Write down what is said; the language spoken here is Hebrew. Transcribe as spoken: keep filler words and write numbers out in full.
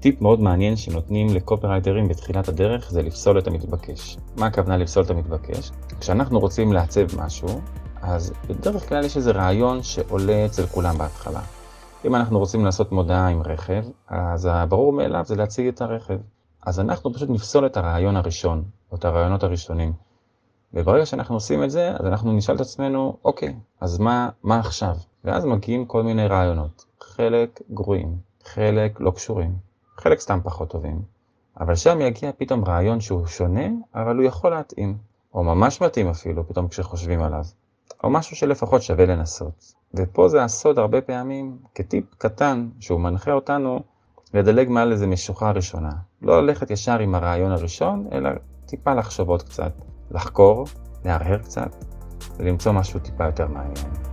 טיפ מאוד מעניין שנותנים לקופירייטרים בתחילת הדרך זה לפסול את המתבקש. מה הכוונה לפסול את המתבקש? כשאנחנו רוצים לעצב משהו, אז בדרך כלל יש איזה רעיון שעולה אצל כולם בהתחלה. אם אנחנו רוצים לעשות מודעה עם רכב, אז הברור מאליו זה להציג את הרכב. אז אנחנו פשוט נפסול את הרעיון הראשון, או את הרעיונות הראשונים. וברגע שאנחנו עושים את זה, אז אנחנו נשאל את עצמנו, אוקיי, אז מה, מה עכשיו? ואז מגיעים כל מיני רעיונות. חלק גרועים, חלק לא קשורים, חלק סתם פחות טובים. אבל שם יגיע פתאום רעיון שהוא שונה, אבל הוא יכול להתאים. או ממש מתאים אפילו, פתאום כשחושבים עליו. או משהו שלפחות שווה לנסות. ופה זה הסוד הרבה פעמים, כטיפ קטן שהוא מנחה אותנו, לדלג מעל איזה משוכה ראשונה. לא ללכת ישר עם הרעיון הראשון, אלא טיפה לחשוב עוד קצת. לחקור, להרהר קצת, ולמצוא משהו טיפה יותר מעניין.